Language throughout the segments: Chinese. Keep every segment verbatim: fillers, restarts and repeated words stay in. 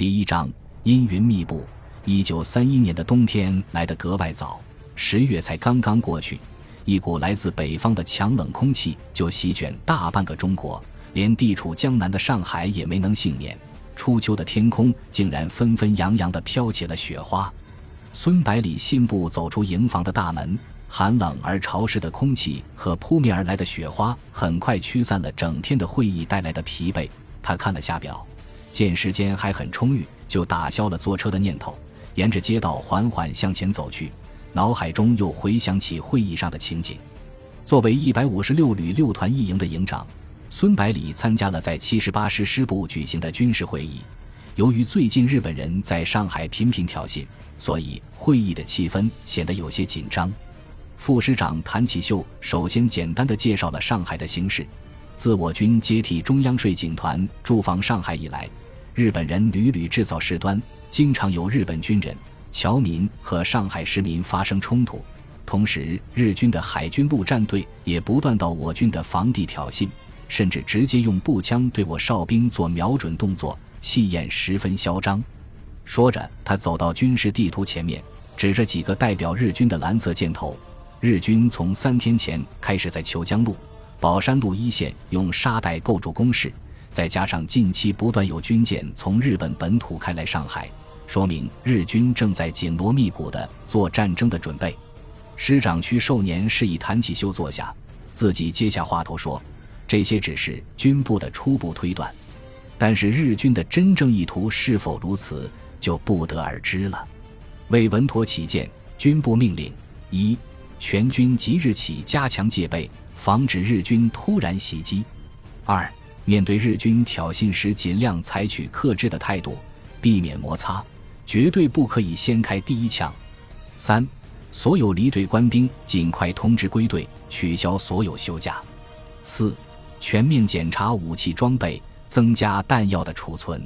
第一章，阴云密布。一九三一年的冬天来得格外早，十月才刚刚过去，一股来自北方的强冷空气就席卷大半个中国，连地处江南的上海也没能幸免。初秋的天空竟然纷纷扬扬地飘起了雪花。孙百里信步走出营房的大门，寒冷而潮湿的空气和扑面而来的雪花很快驱散了整天的会议带来的疲惫。他看了下表，见时间还很充裕，就打消了坐车的念头，沿着街道缓缓向前走去，脑海中又回想起会议上的情景。作为一百五十六旅六团一营的营长，孙百里参加了在七十八师师部举行的军事会议。由于最近日本人在上海频频挑衅，所以会议的气氛显得有些紧张。副师长谭启秀首先简单地介绍了上海的形势。自我军接替中央税警团驻防上海以来，日本人屡屡制造事端，经常有日本军人、侨民和上海市民发生冲突。同时，日军的海军陆战队也不断到我军的防地挑衅，甚至直接用步枪对我哨兵做瞄准动作，气焰十分嚣张。说着，他走到军事地图前面，指着几个代表日军的蓝色箭头。日军从三天前开始在虬江路、宝山路一线用沙袋构筑工事，再加上近期不断有军舰从日本本土开来上海，说明日军正在紧锣密鼓地做战争的准备。师长区寿年示意谭启秀坐下，自己接下话头说，这些只是军部的初步推断，但是日军的真正意图是否如此，就不得而知了。为稳妥起见，军部命令：一、全军即日起加强戒备，防止日军突然袭击；二、面对日军挑衅时，尽量采取克制的态度，避免摩擦，绝对不可以先开第一枪；三、所有离队官兵尽快通知归队，取消所有休假；四、全面检查武器装备，增加弹药的储存。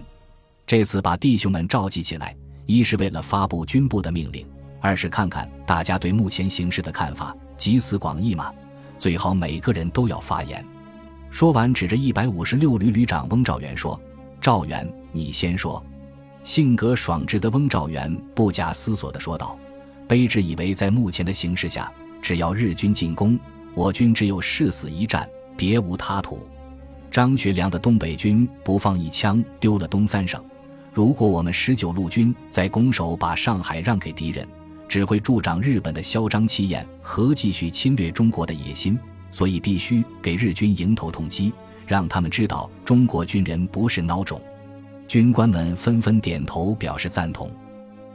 这次把弟兄们召集起来，一是为了发布军部的命令，二是看看大家对目前形势的看法，集思广益嘛，最好每个人都要发言。说完，指着一百五十六旅旅长翁兆元说：“兆元，你先说。”性格爽直的翁兆元不假思索地说道：“卑职以为，在目前的形势下，只要日军进攻，我军只有誓死一战，别无他途。张学良的东北军不放一枪丢了东三省，如果我们十九路军再拱手把上海让给敌人，只会助长日本的嚣张气焰和继续侵略中国的野心。所以必须给日军迎头痛击，让他们知道中国军人不是孬种。”军官们纷纷点头表示赞同，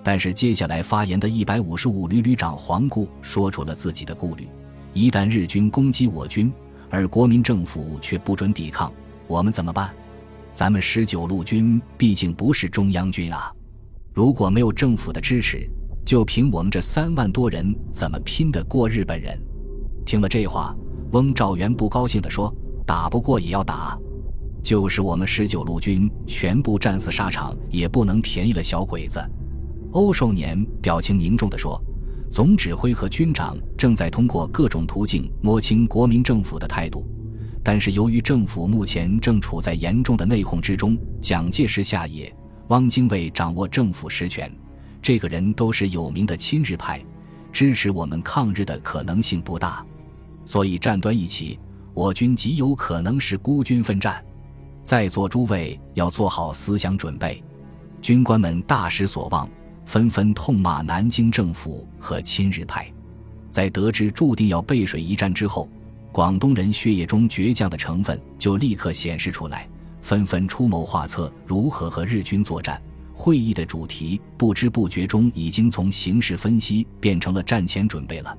但是接下来发言的一百五十五旅旅长黄固说出了自己的顾虑：一旦日军攻击我军，而国民政府却不准抵抗，我们怎么办？咱们十九路军毕竟不是中央军啊，如果没有政府的支持，就凭我们这三万多人怎么拼得过日本人？听了这话，翁兆元不高兴地说：“打不过也要打，就是我们十九路军全部战死沙场，也不能便宜了小鬼子。”欧寿年表情凝重地说：“总指挥和军长正在通过各种途径摸清国民政府的态度，但是由于政府目前正处在严重的内讧之中，蒋介石下野，汪精卫掌握政府实权，这个人都是有名的亲日派，支持我们抗日的可能性不大。所以战端一起，我军极有可能是孤军奋战，在座诸位要做好思想准备。”军官们大失所望，纷纷痛骂南京政府和亲日派。在得知注定要背水一战之后，广东人血液中倔强的成分就立刻显示出来，纷纷出谋划策如何和日军作战。会议的主题不知不觉中已经从形势分析变成了战前准备了。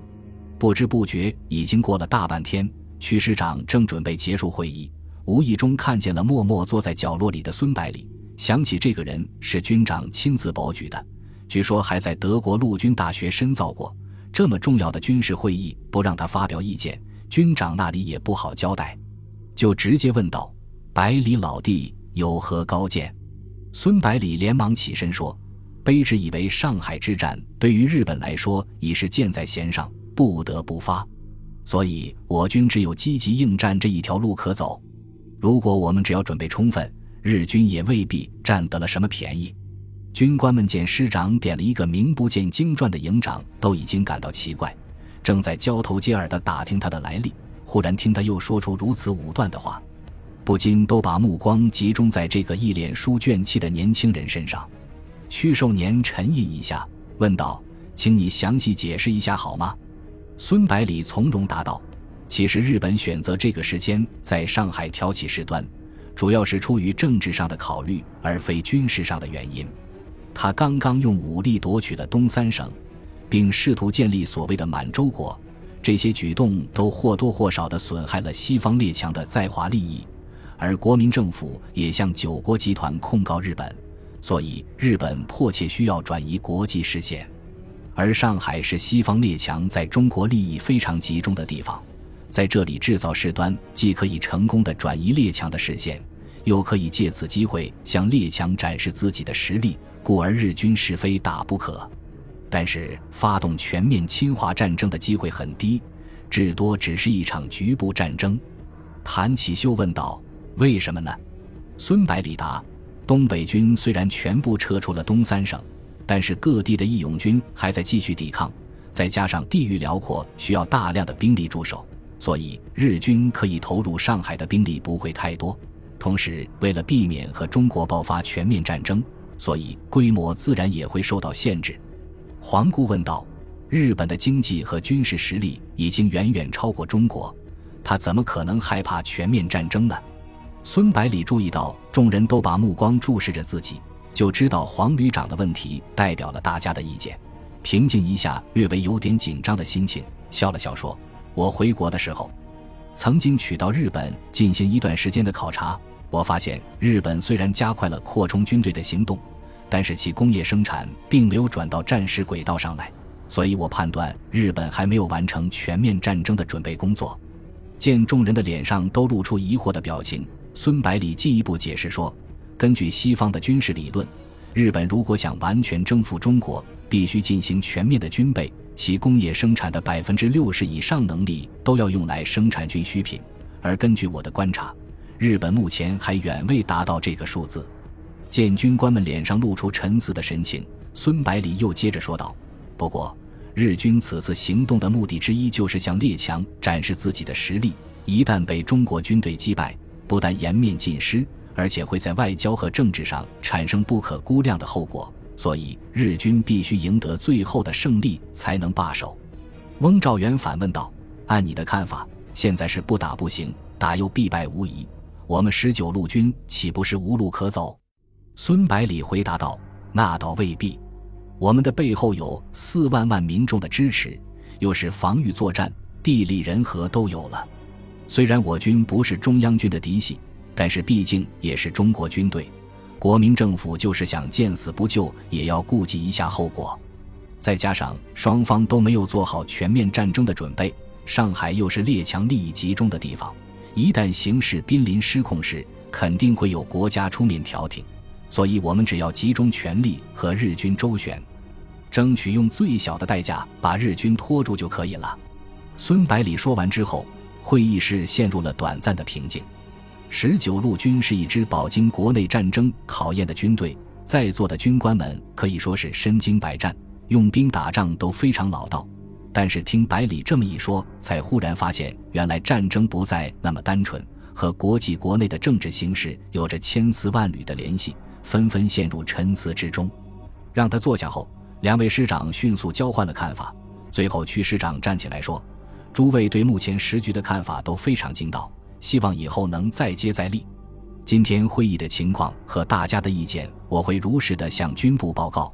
不知不觉已经过了大半天，区师长正准备结束会议，无意中看见了默默坐在角落里的孙百里，想起这个人是军长亲自保举的，据说还在德国陆军大学深造过，这么重要的军事会议不让他发表意见，军长那里也不好交代，就直接问道：“百里老弟，有何高见？”孙百里连忙起身说：“卑职以为上海之战对于日本来说已是箭在弦上，不得不发，所以我军只有积极应战这一条路可走。如果我们只要准备充分，日军也未必占得了什么便宜。军官们见师长点了一个名不见经传的营长，都已经感到奇怪，正在交头接耳地打听他的来历，忽然听他又说出如此武断的话，不禁都把目光集中在这个一脸书卷气的年轻人身上。屈寿年沉吟一下，问道：“请你详细解释一下好吗？”孙百里从容答道：“其实日本选择这个时间在上海挑起事端，主要是出于政治上的考虑，而非军事上的原因。他刚刚用武力夺取了东三省，并试图建立所谓的满洲国，这些举动都或多或少地损害了西方列强的在华利益，而国民政府也向九国集团控告日本，所以日本迫切需要转移国际视线。而上海是西方列强在中国利益非常集中的地方，在这里制造事端，既可以成功地转移列强的视线，又可以借此机会向列强展示自己的实力，故而日军是非打不可。但是发动全面侵华战争的机会很低，至多只是一场局部战争。”谭启秀问道：“为什么呢？”孙百里答：“东北军虽然全部撤出了东三省，但是各地的义勇军还在继续抵抗，再加上地域辽阔，需要大量的兵力驻守，所以日军可以投入上海的兵力不会太多。同时为了避免和中国爆发全面战争，所以规模自然也会受到限制。”皇姑问道：“日本的经济和军事实力已经远远超过中国，他怎么可能害怕全面战争呢？”孙百里注意到众人都把目光注视着自己，就知道黄旅长的问题代表了大家的意见，平静一下略为有点紧张的心情，笑了笑说：“我回国的时候曾经取到日本进行一段时间的考察，我发现日本虽然加快了扩充军队的行动，但是其工业生产并没有转到战时轨道上来，所以我判断日本还没有完成全面战争的准备工作。”见众人的脸上都露出疑惑的表情，孙百里进一步解释说：“根据西方的军事理论，日本如果想完全征服中国，必须进行全面的军备，其工业生产的 百分之六十 以上能力都要用来生产军需品，而根据我的观察，日本目前还远未达到这个数字。”见军官们脸上露出沉思的神情，孙百里又接着说道：“不过日军此次行动的目的之一就是向列强展示自己的实力，一旦被中国军队击败，不但颜面尽失，而且会在外交和政治上产生不可估量的后果，所以日军必须赢得最后的胜利才能罢手。”翁兆元反问道：“按你的看法，现在是不打不行，打又必败无疑，我们十九路军岂不是无路可走？”孙百里回答道：“那倒未必，我们的背后有四万万民众的支持，又是防御作战，地利人和都有了。虽然我军不是中央军的嫡系，但是毕竟也是中国军队，国民政府就是想见死不救，也要顾及一下后果。再加上双方都没有做好全面战争的准备，上海又是列强利益集中的地方，一旦形势濒临失控时，肯定会有国家出面调停，所以我们只要集中全力和日军周旋，争取用最小的代价把日军拖住就可以了。”孙百里说完之后，会议室陷入了短暂的平静。十九路军是一支饱经国内战争考验的军队，在座的军官们可以说是身经百战，用兵打仗都非常老道，但是听百里这么一说，才忽然发现原来战争不再那么单纯，和国际国内的政治形势有着千丝万缕的联系，纷纷陷入沉思之中。让他坐下后，两位师长迅速交换了看法，最后屈师长站起来说：“诸位对目前时局的看法都非常精到，希望以后能再接再厉。今天会议的情况和大家的意见，我会如实地向军部报告，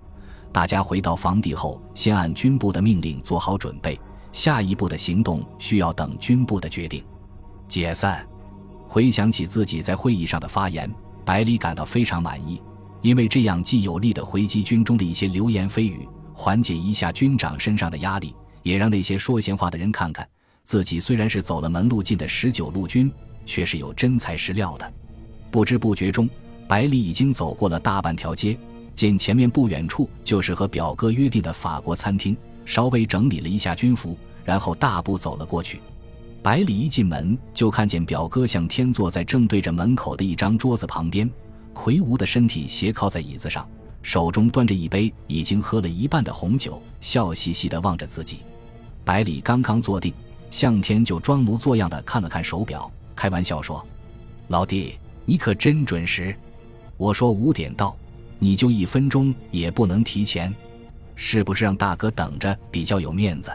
大家回到防地后先按军部的命令做好准备，下一步的行动需要等军部的决定。”解散。回想起自己在会议上的发言，百里感到非常满意，因为这样既有力地回击军中的一些流言蜚语，缓解一下军长身上的压力，也让那些说闲话的人看看，自己虽然是走了门路进的十九路军，却是有真材实料的。不知不觉中，百里已经走过了大半条街，见前面不远处就是和表哥约定的法国餐厅，稍微整理了一下军服，然后大步走了过去。百里一进门就看见表哥向天坐在正对着门口的一张桌子旁边，魁梧的身体斜靠在椅子上，手中端着一杯已经喝了一半的红酒，笑嘻嘻地望着自己。百里刚刚坐定，向天就装模作样地看了看手表，开玩笑说：“老弟，你可真准时！我说五点到，你就一分钟也不能提前，是不是让大哥等着比较有面子？”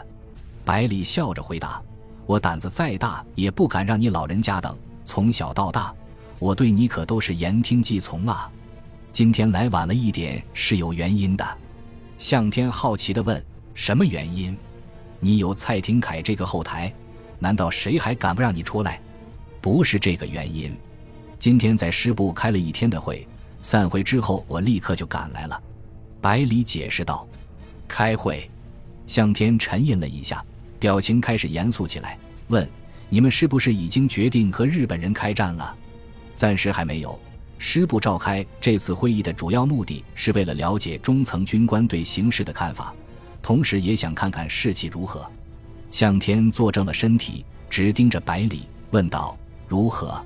百里笑着回答：“我胆子再大也不敢让你老人家等，从小到大，我对你可都是言听计从啊。今天来晚了一点是有原因的。”向天好奇地问：“什么原因？你有蔡廷锴这个后台，难道谁还敢不让你出来？”“不是这个原因。今天在师部开了一天的会，散会之后我立刻就赶来了。”百里解释道。“开会？”向天沉吟了一下，表情开始严肃起来，问：“你们是不是已经决定和日本人开战了？”“暂时还没有。师部召开这次会议的主要目的是为了了解中层军官对形势的看法，同时也想看看士气如何。”向天坐正了身体，直盯着百里问道：“如何？”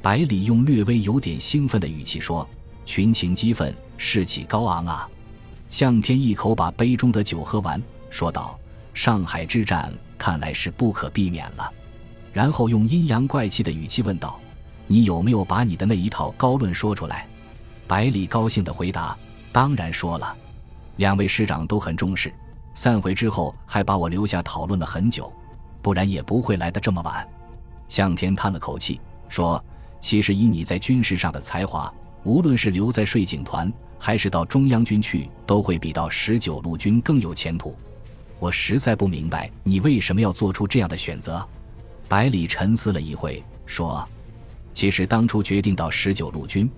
百里用略微有点兴奋的语气说：“群情激愤，士气高昂啊。”向天一口把杯中的酒喝完，说道：“上海之战看来是不可避免了。”然后用阴阳怪气的语气问道：“你有没有把你的那一套高论说出来？”百里高兴地回答：“当然说了，两位师长都很重视，散会之后还把我留下讨论了很久，不然也不会来得这么晚。”向天叹了口气说：“其实以你在军事上的才华，无论是留在税警团还是到中央军去，都会比到十九路军更有前途。我实在不明白你为什么要做出这样的选择。”百里沉思了一会说：“其实当初决定到十九路军，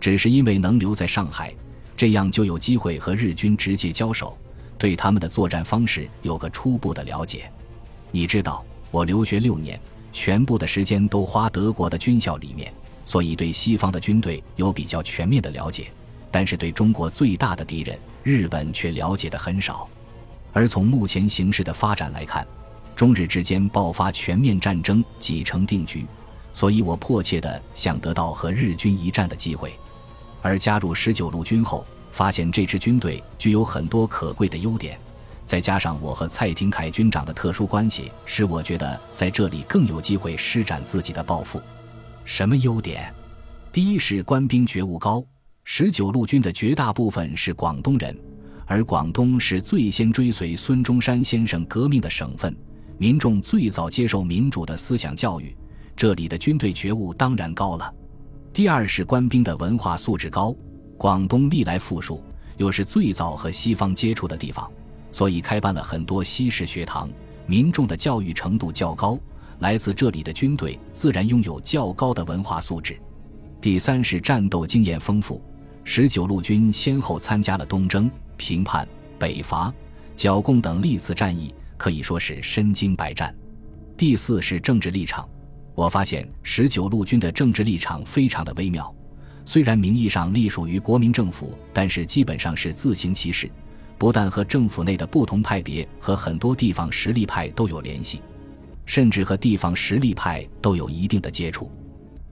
只是因为能留在上海，这样就有机会和日军直接交手，对他们的作战方式有个初步的了解。你知道，我留学六年，全部的时间都花德国的军校里面，所以对西方的军队有比较全面的了解，但是对中国最大的敌人日本却了解的很少。而从目前形势的发展来看，中日之间爆发全面战争几成定局，所以我迫切地想得到和日军一战的机会。而加入十九路军后，发现这支军队具有很多可贵的优点，再加上我和蔡廷锴军长的特殊关系，使我觉得在这里更有机会施展自己的抱负。”“什么优点？”“第一是官兵觉悟高，十九路军的绝大部分是广东人，而广东是最先追随孙中山先生革命的省份，民众最早接受民主的思想教育，这里的军队觉悟当然高了。第二是官兵的文化素质高，广东历来富庶，又是最早和西方接触的地方，所以开办了很多西式学堂，民众的教育程度较高，来自这里的军队自然拥有较高的文化素质。第三是战斗经验丰富，十九路军先后参加了东征、平叛、北伐、剿共等历次战役，可以说是身经百战。第四是政治立场，我发现十九路军的政治立场非常的微妙，虽然名义上隶属于国民政府，但是基本上是自行其事，不但和政府内的不同派别和很多地方实力派都有联系，甚至和地方实力派都有一定的接触。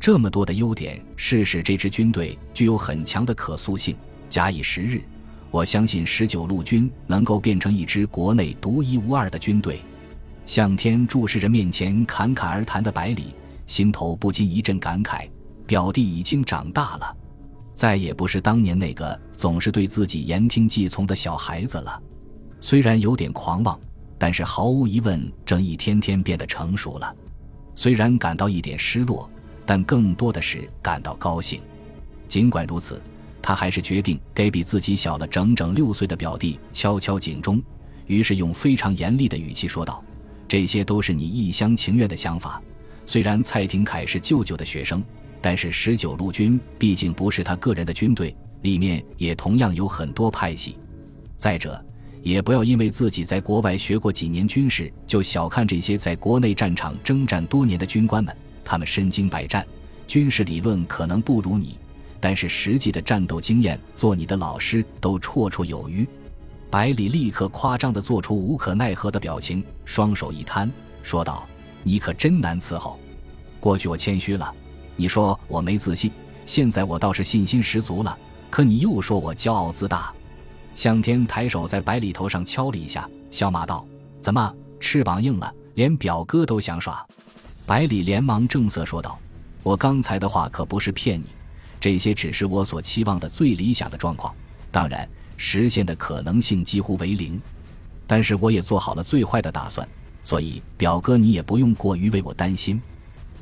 这么多的优点是使这支军队具有很强的可塑性，假以时日，我相信十九路军能够变成一支国内独一无二的军队。”向天注视着面前侃侃而谈的百里，心头不禁一阵感慨，表弟已经长大了，再也不是当年那个总是对自己言听计从的小孩子了。虽然有点狂妄，但是毫无疑问正一天天变得成熟了。虽然感到一点失落，但更多的是感到高兴。尽管如此，他还是决定给比自己小了整整六岁的表弟敲敲警钟，于是用非常严厉的语气说道：“这些都是你一厢情愿的想法，虽然蔡廷锴是舅舅的学生，但是十九路军毕竟不是他个人的军队，里面也同样有很多派系。再者，也不要因为自己在国外学过几年军事，就小看这些在国内战场征战多年的军官们，他们身经百战，军事理论可能不如你，但是实际的战斗经验，做你的老师都绰绰有余。”百里立刻夸张地做出无可奈何的表情，双手一摊说道：“你可真难伺候，过去我谦虚了，你说我没自信，现在我倒是信心十足了，可你又说我骄傲自大。向天抬手在百里头上敲了一下，小马道：怎么，翅膀硬了，连表哥都想耍？百里连忙正色说道：我刚才的话可不是骗你，这些只是我所期望的最理想的状况，当然实现的可能性几乎为零，但是我也做好了最坏的打算，所以表哥你也不用过于为我担心。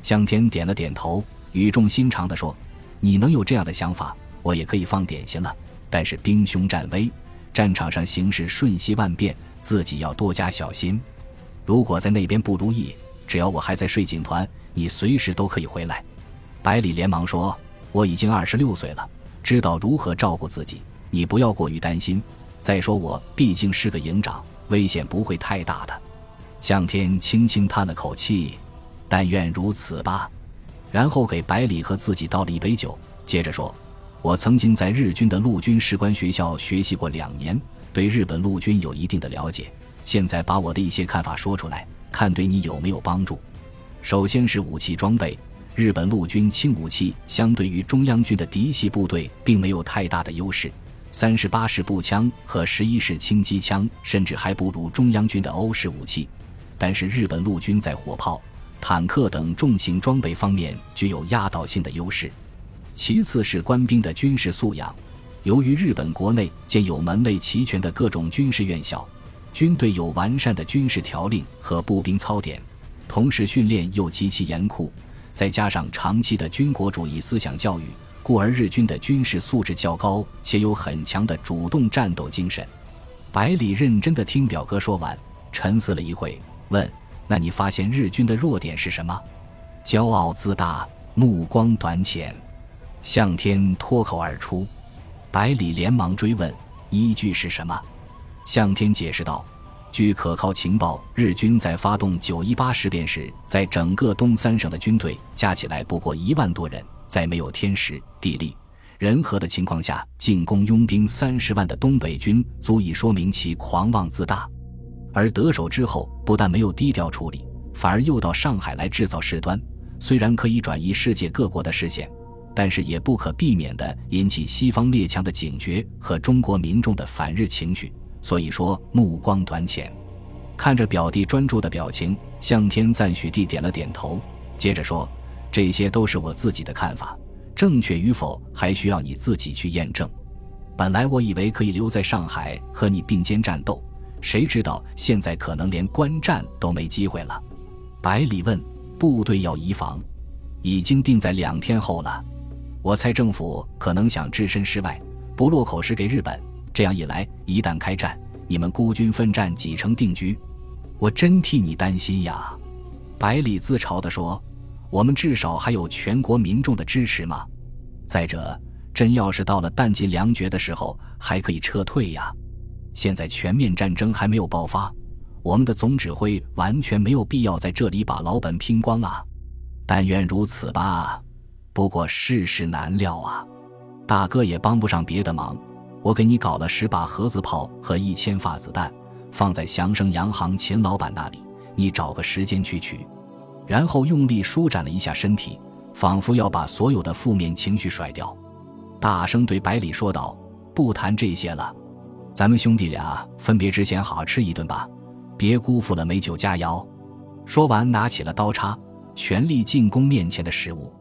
向天点了点头，语重心长地说：你能有这样的想法，我也可以放点心了，但是兵凶战危，战场上形势瞬息万变，自己要多加小心，如果在那边不如意，只要我还在睡警团，你随时都可以回来。百里连忙说：我已经二十六岁了，知道如何照顾自己，你不要过于担心，再说我毕竟是个营长，危险不会太大的。向天轻轻叹了口气，但愿如此吧，然后给百里和自己倒了一杯酒，接着说：我曾经在日军的陆军士官学校学习过两年，对日本陆军有一定的了解，现在把我的一些看法说出来，看对你有没有帮助。首先是武器装备，日本陆军轻武器相对于中央军的嫡系部队并没有太大的优势，三十八式步枪和十一式轻机枪甚至还不如中央军的欧式武器，但是日本陆军在火炮、坦克等重型装备方面具有压倒性的优势。其次是官兵的军事素养，由于日本国内建有门类齐全的各种军事院校，军队有完善的军事条令和步兵操典，同时训练又极其严酷，再加上长期的军国主义思想教育，故而日军的军事素质较高，且有很强的主动战斗精神。百里认真地听表哥说完，沉思了一会，问：那你发现日军的弱点是什么？骄傲自大，目光短浅。向天脱口而出。百里连忙追问：依据是什么？向天解释道：据可靠情报，日军在发动九一八事变时，在整个东三省的军队加起来不过一万多人，在没有天时、地利、人和的情况下进攻拥兵三十万的东北军，足以说明其狂妄自大。而得手之后，不但没有低调处理，反而又到上海来制造事端，虽然可以转移世界各国的视线，但是也不可避免地引起西方列强的警觉和中国民众的反日情绪，所以说目光短浅。看着表弟专注的表情，向天赞许地点了点头，接着说：这些都是我自己的看法，正确与否还需要你自己去验证。本来我以为可以留在上海和你并肩战斗，谁知道现在可能连观战都没机会了。百里问：部队要移防，已经定在两天后了，我猜政府可能想置身事外，不落口实给日本，这样一来，一旦开战，你们孤军奋战几成定局。我真替你担心呀，百里自嘲地说，我们至少还有全国民众的支持嘛。再者，真要是到了弹尽粮绝的时候，还可以撤退呀。现在全面战争还没有爆发，我们的总指挥完全没有必要在这里把老本拼光啊。但愿如此吧，不过世事难料啊，大哥也帮不上别的忙，我给你搞了十把盒子炮和一千发子弹，放在祥生洋行秦老板那里，你找个时间去取。然后用力舒展了一下身体，仿佛要把所有的负面情绪甩掉，大声对百里说道：不谈这些了，咱们兄弟俩分别之前好好吃一顿吧，别辜负了美酒佳肴。说完拿起了刀叉，全力进攻面前的食物。